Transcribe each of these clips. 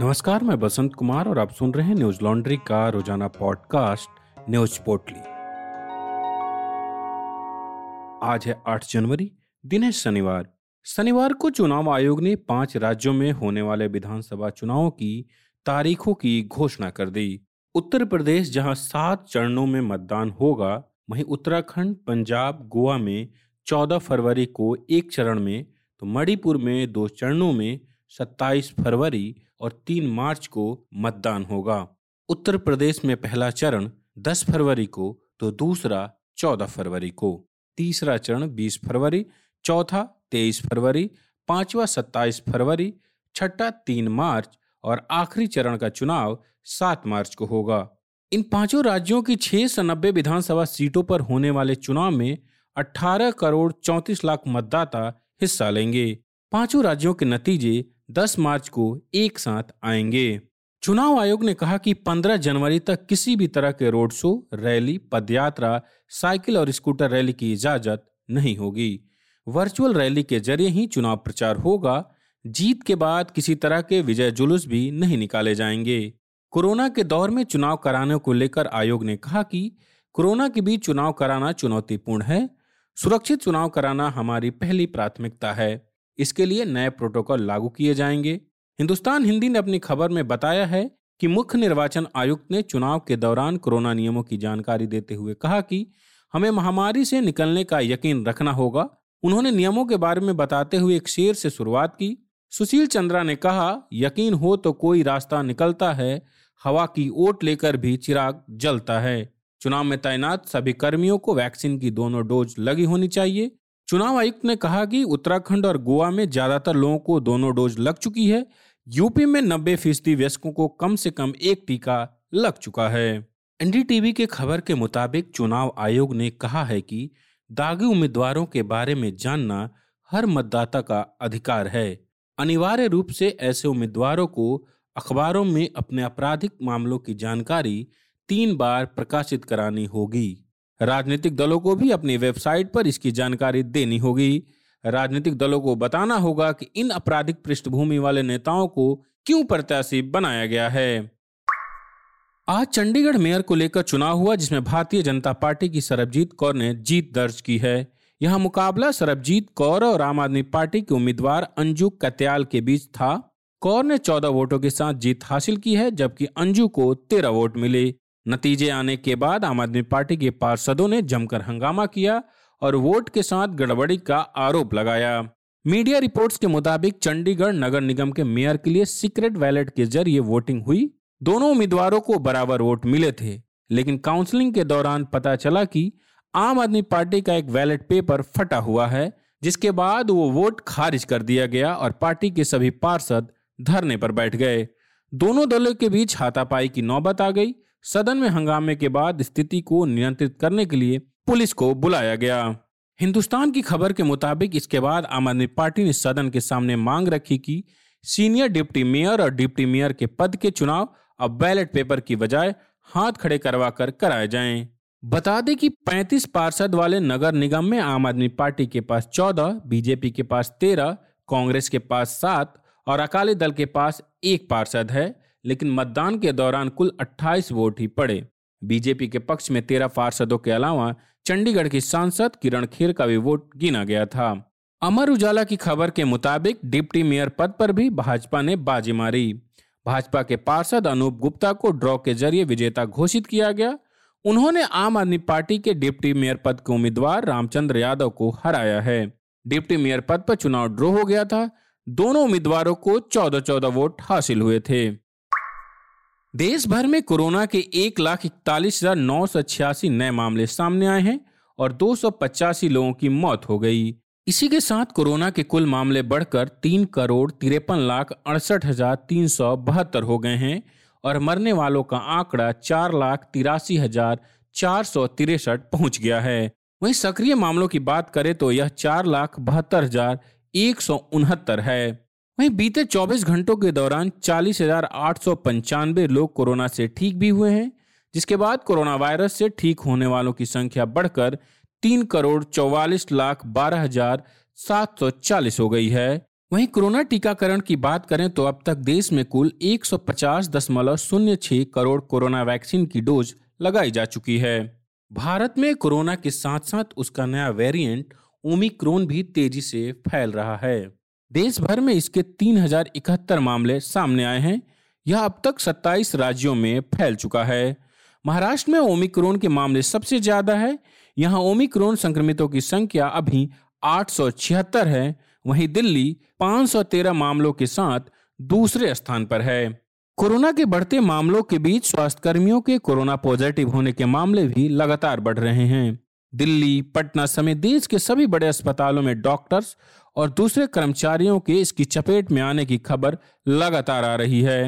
नमस्कार, मैं बसंत कुमार और आप सुन रहे हैं न्यूज लॉन्ड्री का रोजाना पॉडकास्ट न्यूज पोटली। आज है 8 जनवरी, दिन है शनिवार। शनिवार को चुनाव आयोग ने 5 राज्यों में होने वाले विधानसभा चुनावों की तारीखों की घोषणा कर दी। उत्तर प्रदेश जहां 7 चरणों में मतदान होगा, वहीं उत्तराखंड, पंजाब, गोवा में 14 फरवरी को एक चरण में, तो मणिपुर में 2 चरणों में 27 फरवरी और 3 मार्च को मतदान होगा। उत्तर प्रदेश में पहला चरण 10 फरवरी को, तो दूसरा 14 फरवरी को, तीसरा चरण 20 फरवरी, चौथा 23 फरवरी, पांचवा 27 फरवरी, छठा 3 मार्च और आखिरी चरण का चुनाव 7 मार्च को होगा। इन 5 राज्यों की 690 विधानसभा सीटों पर होने वाले चुनाव में 18 करोड़ 34 लाख मतदाता हिस्सा लेंगे। 5 राज्यों के नतीजे 10 मार्च को एक साथ आएंगे। चुनाव आयोग ने कहा कि 15 जनवरी तक किसी भी तरह के रोड शो, रैली, पदयात्रा, साइकिल और स्कूटर रैली की इजाजत नहीं होगी। वर्चुअल रैली के जरिए ही चुनाव प्रचार होगा। जीत के बाद किसी तरह के विजय जुलूस भी नहीं निकाले जाएंगे। कोरोना के दौर में चुनाव कराने को लेकर आयोग ने कहा कि कोरोना के बीच चुनाव कराना चुनौतीपूर्ण है। सुरक्षित चुनाव कराना हमारी पहली प्राथमिकता है। इसके लिए नए प्रोटोकॉल लागू किए जाएंगे। हिंदुस्तान हिंदी ने अपनी खबर में बताया है कि मुख्य निर्वाचन आयुक्त ने चुनाव के दौरान कोरोना नियमों की जानकारी देते हुए कहा कि हमें महामारी से निकलने का यकीन रखना होगा। उन्होंने नियमों के बारे में बताते हुए एक शेर से शुरुआत की। सुशील चंद्रा ने कहा, यकीन हो तो कोई रास्ता निकलता है, हवा की ओट लेकर भी चिराग जलता है। चुनाव में तैनात सभी कर्मियों को वैक्सीन की 2 डोज लगी होनी चाहिए। चुनाव आयुक्त ने कहा कि उत्तराखंड और गोवा में ज्यादातर लोगों को 2 डोज लग चुकी है। यूपी में 90% वयस्कों को कम से कम एक टीका लग चुका है। एनडीटीवी के खबर के मुताबिक चुनाव आयोग ने कहा है कि दागी उम्मीदवारों के बारे में जानना हर मतदाता का अधिकार है। अनिवार्य रूप से ऐसे उम्मीदवारों को अखबारों में अपने आपराधिक मामलों की जानकारी 3 बार प्रकाशित करानी होगी। राजनीतिक दलों को भी अपनी वेबसाइट पर इसकी जानकारी देनी होगी। राजनीतिक दलों को बताना होगा कि इन आपराधिक पृष्ठभूमि वाले नेताओं को क्यों प्रत्याशी बनाया गया है। आज चंडीगढ़ मेयर को लेकर चुनाव हुआ, जिसमें भारतीय जनता पार्टी की सरबजीत कौर ने जीत दर्ज की है। यह मुकाबला सरबजीत कौर और आम आदमी पार्टी के उम्मीदवार अंजु कत्याल के बीच था। कौर ने 14 वोटों के साथ जीत हासिल की है, जबकि अंजू को 13 वोट मिले। नतीजे आने के बाद आम आदमी पार्टी के पार्षदों ने जमकर हंगामा किया और वोट के साथ गड़बड़ी का आरोप लगाया। मीडिया रिपोर्ट्स के मुताबिक चंडीगढ़ नगर निगम के मेयर के लिए सीक्रेट बैलेट के जरिए वोटिंग हुई। दोनों उम्मीदवारों को बराबर वोट मिले थे, लेकिन काउंसलिंग के दौरान पता चला कि आम आदमी पार्टी का एक बैलेट पेपर फटा हुआ है, जिसके बाद वो वोट खारिज कर दिया गया और पार्टी के सभी पार्षद धरने पर बैठ गए। दोनों दलों के बीच हाथापाई की नौबत आ गई। सदन में हंगामे के बाद स्थिति को नियंत्रित करने के लिए पुलिस को बुलाया गया। हिंदुस्तान की खबर के मुताबिक इसके बाद आम आदमी पार्टी ने सदन के सामने मांग रखी कि सीनियर डिप्टी मेयर और डिप्टी मेयर के पद के चुनाव अब बैलेट पेपर की बजाय हाथ खड़े करवाकर कराए जाएं। बता दें कि 35 पार्षद वाले नगर निगम में आम आदमी पार्टी के पास 14, बीजेपी के पास 13, कांग्रेस के पास 7 और अकाली दल के पास 1 पार्षद है, लेकिन मतदान के दौरान कुल 28 वोट ही पड़े। बीजेपी के पक्ष में 13 पार्षदों के अलावा चंडीगढ़ की सांसद किरण खेर का भी वोट गिना गया था। अमर उजाला की खबर के मुताबिक डिप्टी मेयर पद पर भी भाजपा ने बाजी मारी। भाजपा के पार्षद अनूप गुप्ता को ड्रॉ के जरिए विजेता घोषित किया गया। उन्होंने आम आदमी पार्टी के डिप्टी मेयर पद के उम्मीदवार रामचंद्र यादव को हराया है। डिप्टी मेयर पद पर चुनाव ड्रॉ हो गया था। दोनों उम्मीदवारों को 14-14 वोट हासिल हुए थे। देश भर में कोरोना के 1,41,986 नए मामले सामने आए हैं और 285 लोगों की मौत हो गई। इसी के साथ कोरोना के कुल मामले बढ़कर 3,53,68,372 हो गए हैं और मरने वालों का आंकड़ा 4,83,463 पहुंच गया है। वहीं सक्रिय मामलों की बात करें तो यह 4,72,169 है। वहीं बीते 24 घंटों के दौरान 40,895 लोग कोरोना से ठीक भी हुए हैं, जिसके बाद कोरोना वायरस से ठीक होने वालों की संख्या बढ़कर 3,44,12,740 हो गई है। वहीं कोरोना टीकाकरण की बात करें तो अब तक देश में कुल 150.06 करोड़ कोरोना वैक्सीन की डोज लगाई जा चुकी है। भारत में कोरोना के साथ साथ उसका नया वेरिएंट ओमिक्रॉन भी तेजी से फैल रहा है। देश भर में इसके 3071 मामले सामने आए हैं। यह अब तक 27 राज्यों में फैल चुका है। महाराष्ट्र में ओमिक्रॉन के मामले सबसे ज्यादा है। यहाँ ओमिक्रॉन संक्रमितों की संख्या अभी 876 है। वहीं दिल्ली 513 मामलों के साथ दूसरे स्थान पर है। कोरोना के बढ़ते मामलों के बीच स्वास्थ्यकर्मियों के कोरोना पॉजिटिव होने के मामले भी लगातार बढ़ रहे हैं। दिल्ली, पटना समेत देश के सभी बड़े अस्पतालों में डॉक्टर्स और दूसरे कर्मचारियों के इसकी चपेट में आने की खबर लगातार आ रही है।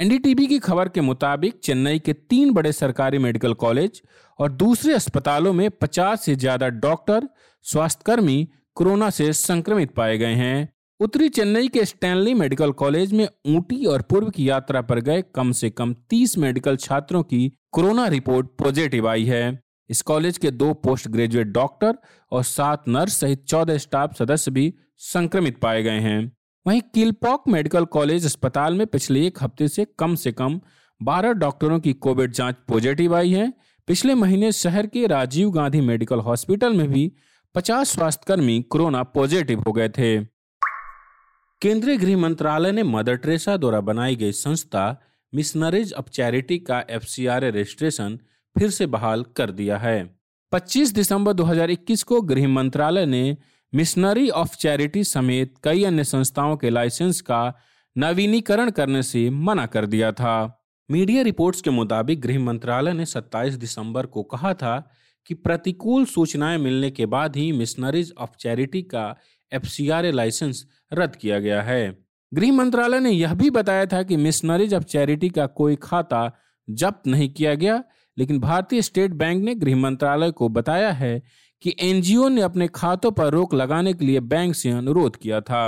एनडीटीवी की खबर के मुताबिक चेन्नई के 3 बड़े सरकारी मेडिकल कॉलेज और दूसरे अस्पतालों में 50 से ज्यादा डॉक्टर, स्वास्थ्यकर्मी कोरोना से संक्रमित पाए गए हैं। उत्तरी चेन्नई के स्टैनली मेडिकल कॉलेज में ऊटी और पूर्व की यात्रा पर गए कम से कम 30 मेडिकल छात्रों की कोरोना रिपोर्ट पॉजिटिव आई है। इस कॉलेज के 2 पोस्ट ग्रेजुएट डॉक्टर और 7 नर्स सहित 14 स्टाफ सदस्य भी संक्रमित पाए गए हैं। वहीं किलपॉक मेडिकल कॉलेज अस्पताल में पिछले एक हफ्ते से कम 12 डॉक्टरों की कोविड जाँच पॉजिटिव आई है। पिछले महीने शहर के राजीव गांधी मेडिकल हॉस्पिटल में भी 50 स्वास्थ्यकर्मी कोरोना पॉजिटिव हो गए थे। केंद्रीय गृह मंत्रालय ने मदर टेरेसा द्वारा बनाई गई संस्था मिशनरीज ऑफ चैरिटी का एफसीआरए रजिस्ट्रेशन फिर से बहाल कर दिया है। 25 दिसंबर 2021 को गृह मंत्रालय ने मिशनरी ऑफ चैरिटी समेत कई अन्य संस्थाओं के लाइसेंस का नवीनीकरण करने से मना कर दिया था। मीडिया रिपोर्ट्स के मुताबिक गृह मंत्रालय ने 27 दिसंबर को कहा था कि प्रतिकूल सूचनाएं मिलने के बाद ही मिशनरीज ऑफ चैरिटी का एफसीआरए लाइसेंस रद्द किया गया है। गृह मंत्रालय ने यह भी बताया था कि मिशनरीज ऑफ चैरिटी का कोई खाता जब्त नहीं किया गया, लेकिन भारतीय स्टेट बैंक ने गृह मंत्रालय को बताया है कि एनजीओ ने अपने खातों पर रोक लगाने के लिए बैंक से अनुरोध किया था।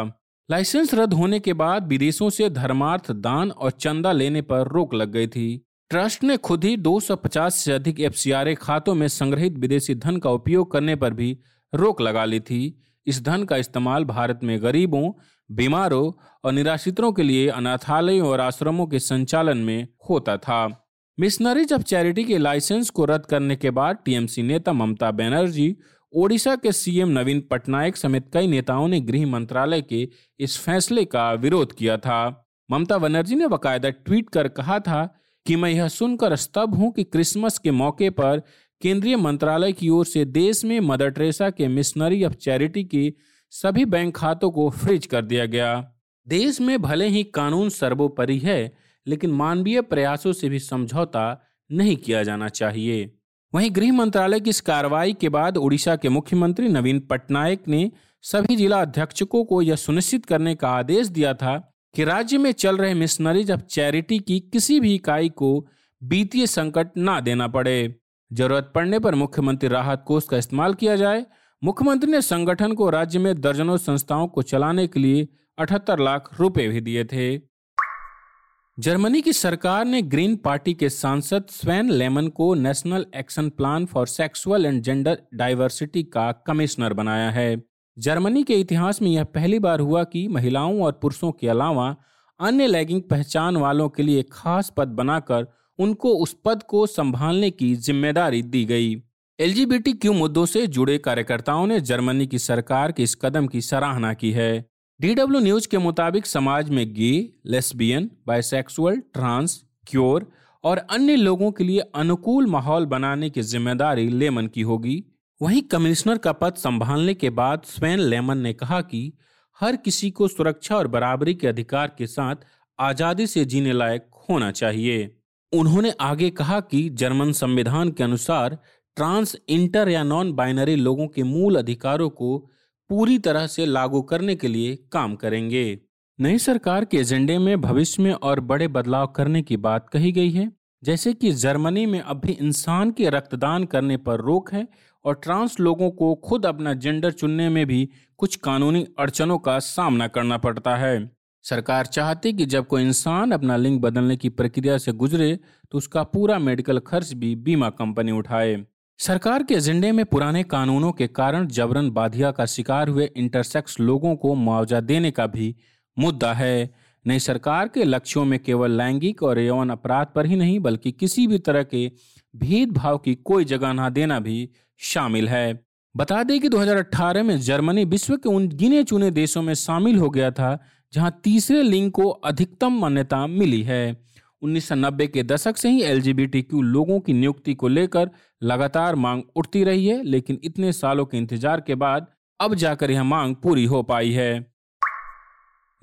लाइसेंस रद्द होने के बाद विदेशों से धर्मार्थ, दान और चंदा लेने पर रोक लग गई थी। ट्रस्ट ने खुद ही 250 से अधिक एफसीआरए खातों में संग्रहित विदेशी धन का उपयोग करने पर भी रोक लगा ली थी। इस धन का इस्तेमाल भारत में गरीबों, बीमारों और निराश्रितों के लिए अनाथालयों और आश्रमों के संचालन में होता था। मिशनरीज ऑफ चैरिटी के लाइसेंस को रद्द करने के बाद टीएमसी नेता ममता बनर्जी, ओडिशा के सीएम नवीन पटनायक समेत कई नेताओं ने गृह मंत्रालय के इस फैसले का विरोध किया था। ममता बनर्जी ने बाकायदा ट्वीट कर कहा था कि मैं यह सुनकर स्तब्ध हूं कि क्रिसमस के मौके पर केंद्रीय मंत्रालय की ओर से देश में मदर टेरेसा के मिशनरी ऑफ चैरिटी के सभी बैंक खातों को फ्रीज कर दिया गया। देश में भले ही कानून सर्वोपरि है, लेकिन मानवीय प्रयासों से भी समझौता नहीं किया जाना चाहिए। वहीं गृह मंत्रालय की इस कार्रवाई के बाद ओडिशा के मुख्यमंत्री नवीन पटनायक ने सभी जिला अध्यक्षों को यह सुनिश्चित करने का आदेश दिया था कि राज्य में चल रहे मिशनरीज ऑफ चैरिटी की किसी भी इकाई को वित्तीय संकट ना देना पड़े। जरूरत पड़ने पर मुख्यमंत्री राहत कोष का इस्तेमाल किया जाए। मुख्यमंत्री ने संगठन को राज्य में दर्जनों संस्थाओं को चलाने के लिए 78 लाख रुपए भी दिए थे। जर्मनी की सरकार ने ग्रीन पार्टी के सांसद स्वेन लेमन को national action plan for sexual and gender diversity का कमिश्नर बनाया है। जर्मनी के इतिहास में यह पहली बार हुआ कि महिलाओं और पुरुषों के अलावा अन्य लैंगिक पहचान वालों के लिए खास पद बनाकर उनको उस पद को संभालने की जिम्मेदारी दी गई। LGBTQ मुद्दों से जुड़े कार्यकर्ताओं ने जर्मनी की सरकार के इस कदम की सराहना की है। DW न्यूज के मुताबिक समाज में gay, lesbian, bisexual, trans, queer और अन्य लोगों के लिए अनुकूल माहौल बनाने की जिम्मेदारी लेमन की होगी। वहीं कमिश्नर का पद संभालने के बाद स्वेन लेमन ने कहा कि हर किसी को सुरक्षा और बराबरी के अधिकार के साथ आज़ादी से जीने लायक होना चाहिए। उन्होंने आगे कहा कि जर्मन संविधान के अनुसार ट्रांस, इंटर या नॉन बाइनरी लोगों के मूल अधिकारों को पूरी तरह से लागू करने के लिए काम करेंगे। नई सरकार के एजेंडे में भविष्य में और बड़े बदलाव करने की बात कही गई है, जैसे कि जर्मनी में अब भी इंसान के रक्तदान करने पर रोक है और ट्रांस लोगों को खुद अपना जेंडर चुनने में भी कुछ कानूनी अड़चनों का सामना करना पड़ता है। सरकार चाहती कि जब कोई इंसान अपना लिंग बदलने की प्रक्रिया से गुजरे तो उसका पूरा मेडिकल खर्च भी बीमा कंपनी उठाए। सरकार के एजेंडे में पुराने कानूनों के कारण जबरन बाधिया का शिकार हुए इंटरसेक्स लोगों को मुआवजा देने का भी मुद्दा है। नई सरकार के लक्ष्यों में केवल लैंगिक और यौन अपराध पर ही नहीं बल्कि किसी भी तरह के भेदभाव की कोई जगह ना देना भी शामिल है। बता दें कि 2018 में जर्मनी विश्व के उन गिने चुने देशों में शामिल हो गया था जहां तीसरे लिंग को अधिकतम मान्यता मिली है। 1990 के दशक से ही LGBTQ लोगों की नियुक्ति को लेकर लगातार मांग उठती रही है, लेकिन इतने सालों के इंतजार के बाद अब जाकर यह मांग पूरी हो पाई है।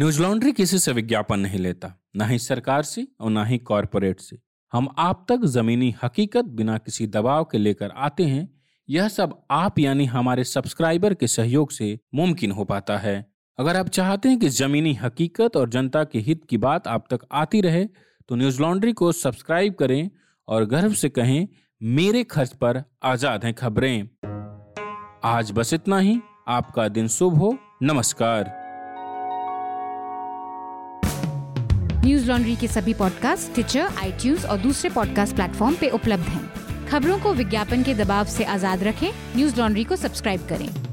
न्यूज लॉन्ड्री किसी से विज्ञापन नहीं लेता, ना ही सरकार से और ना ही कॉरपोरेट से। हम आप तक जमीनी हकीकत बिना किसी दबाव के लेकर आते हैं। यह सब आप यानी हमारे सब्सक्राइबर के सहयोग से मुमकिन हो पाता है। अगर आप चाहते हैं कि जमीनी हकीकत और जनता के हित की बात आप तक आती रहे तो न्यूज लॉन्ड्री को सब्सक्राइब करें और गर्व से कहें, मेरे खर्च पर आजाद हैं खबरें। आज बस इतना ही। आपका दिन शुभ हो। नमस्कार। न्यूज लॉन्ड्री के सभी पॉडकास्ट टिचर, iTunes और दूसरे पॉडकास्ट प्लेटफॉर्म पे उपलब्ध हैं। खबरों को विज्ञापन के दबाव से आजाद रखें। न्यूज लॉन्ड्री को सब्सक्राइब करें।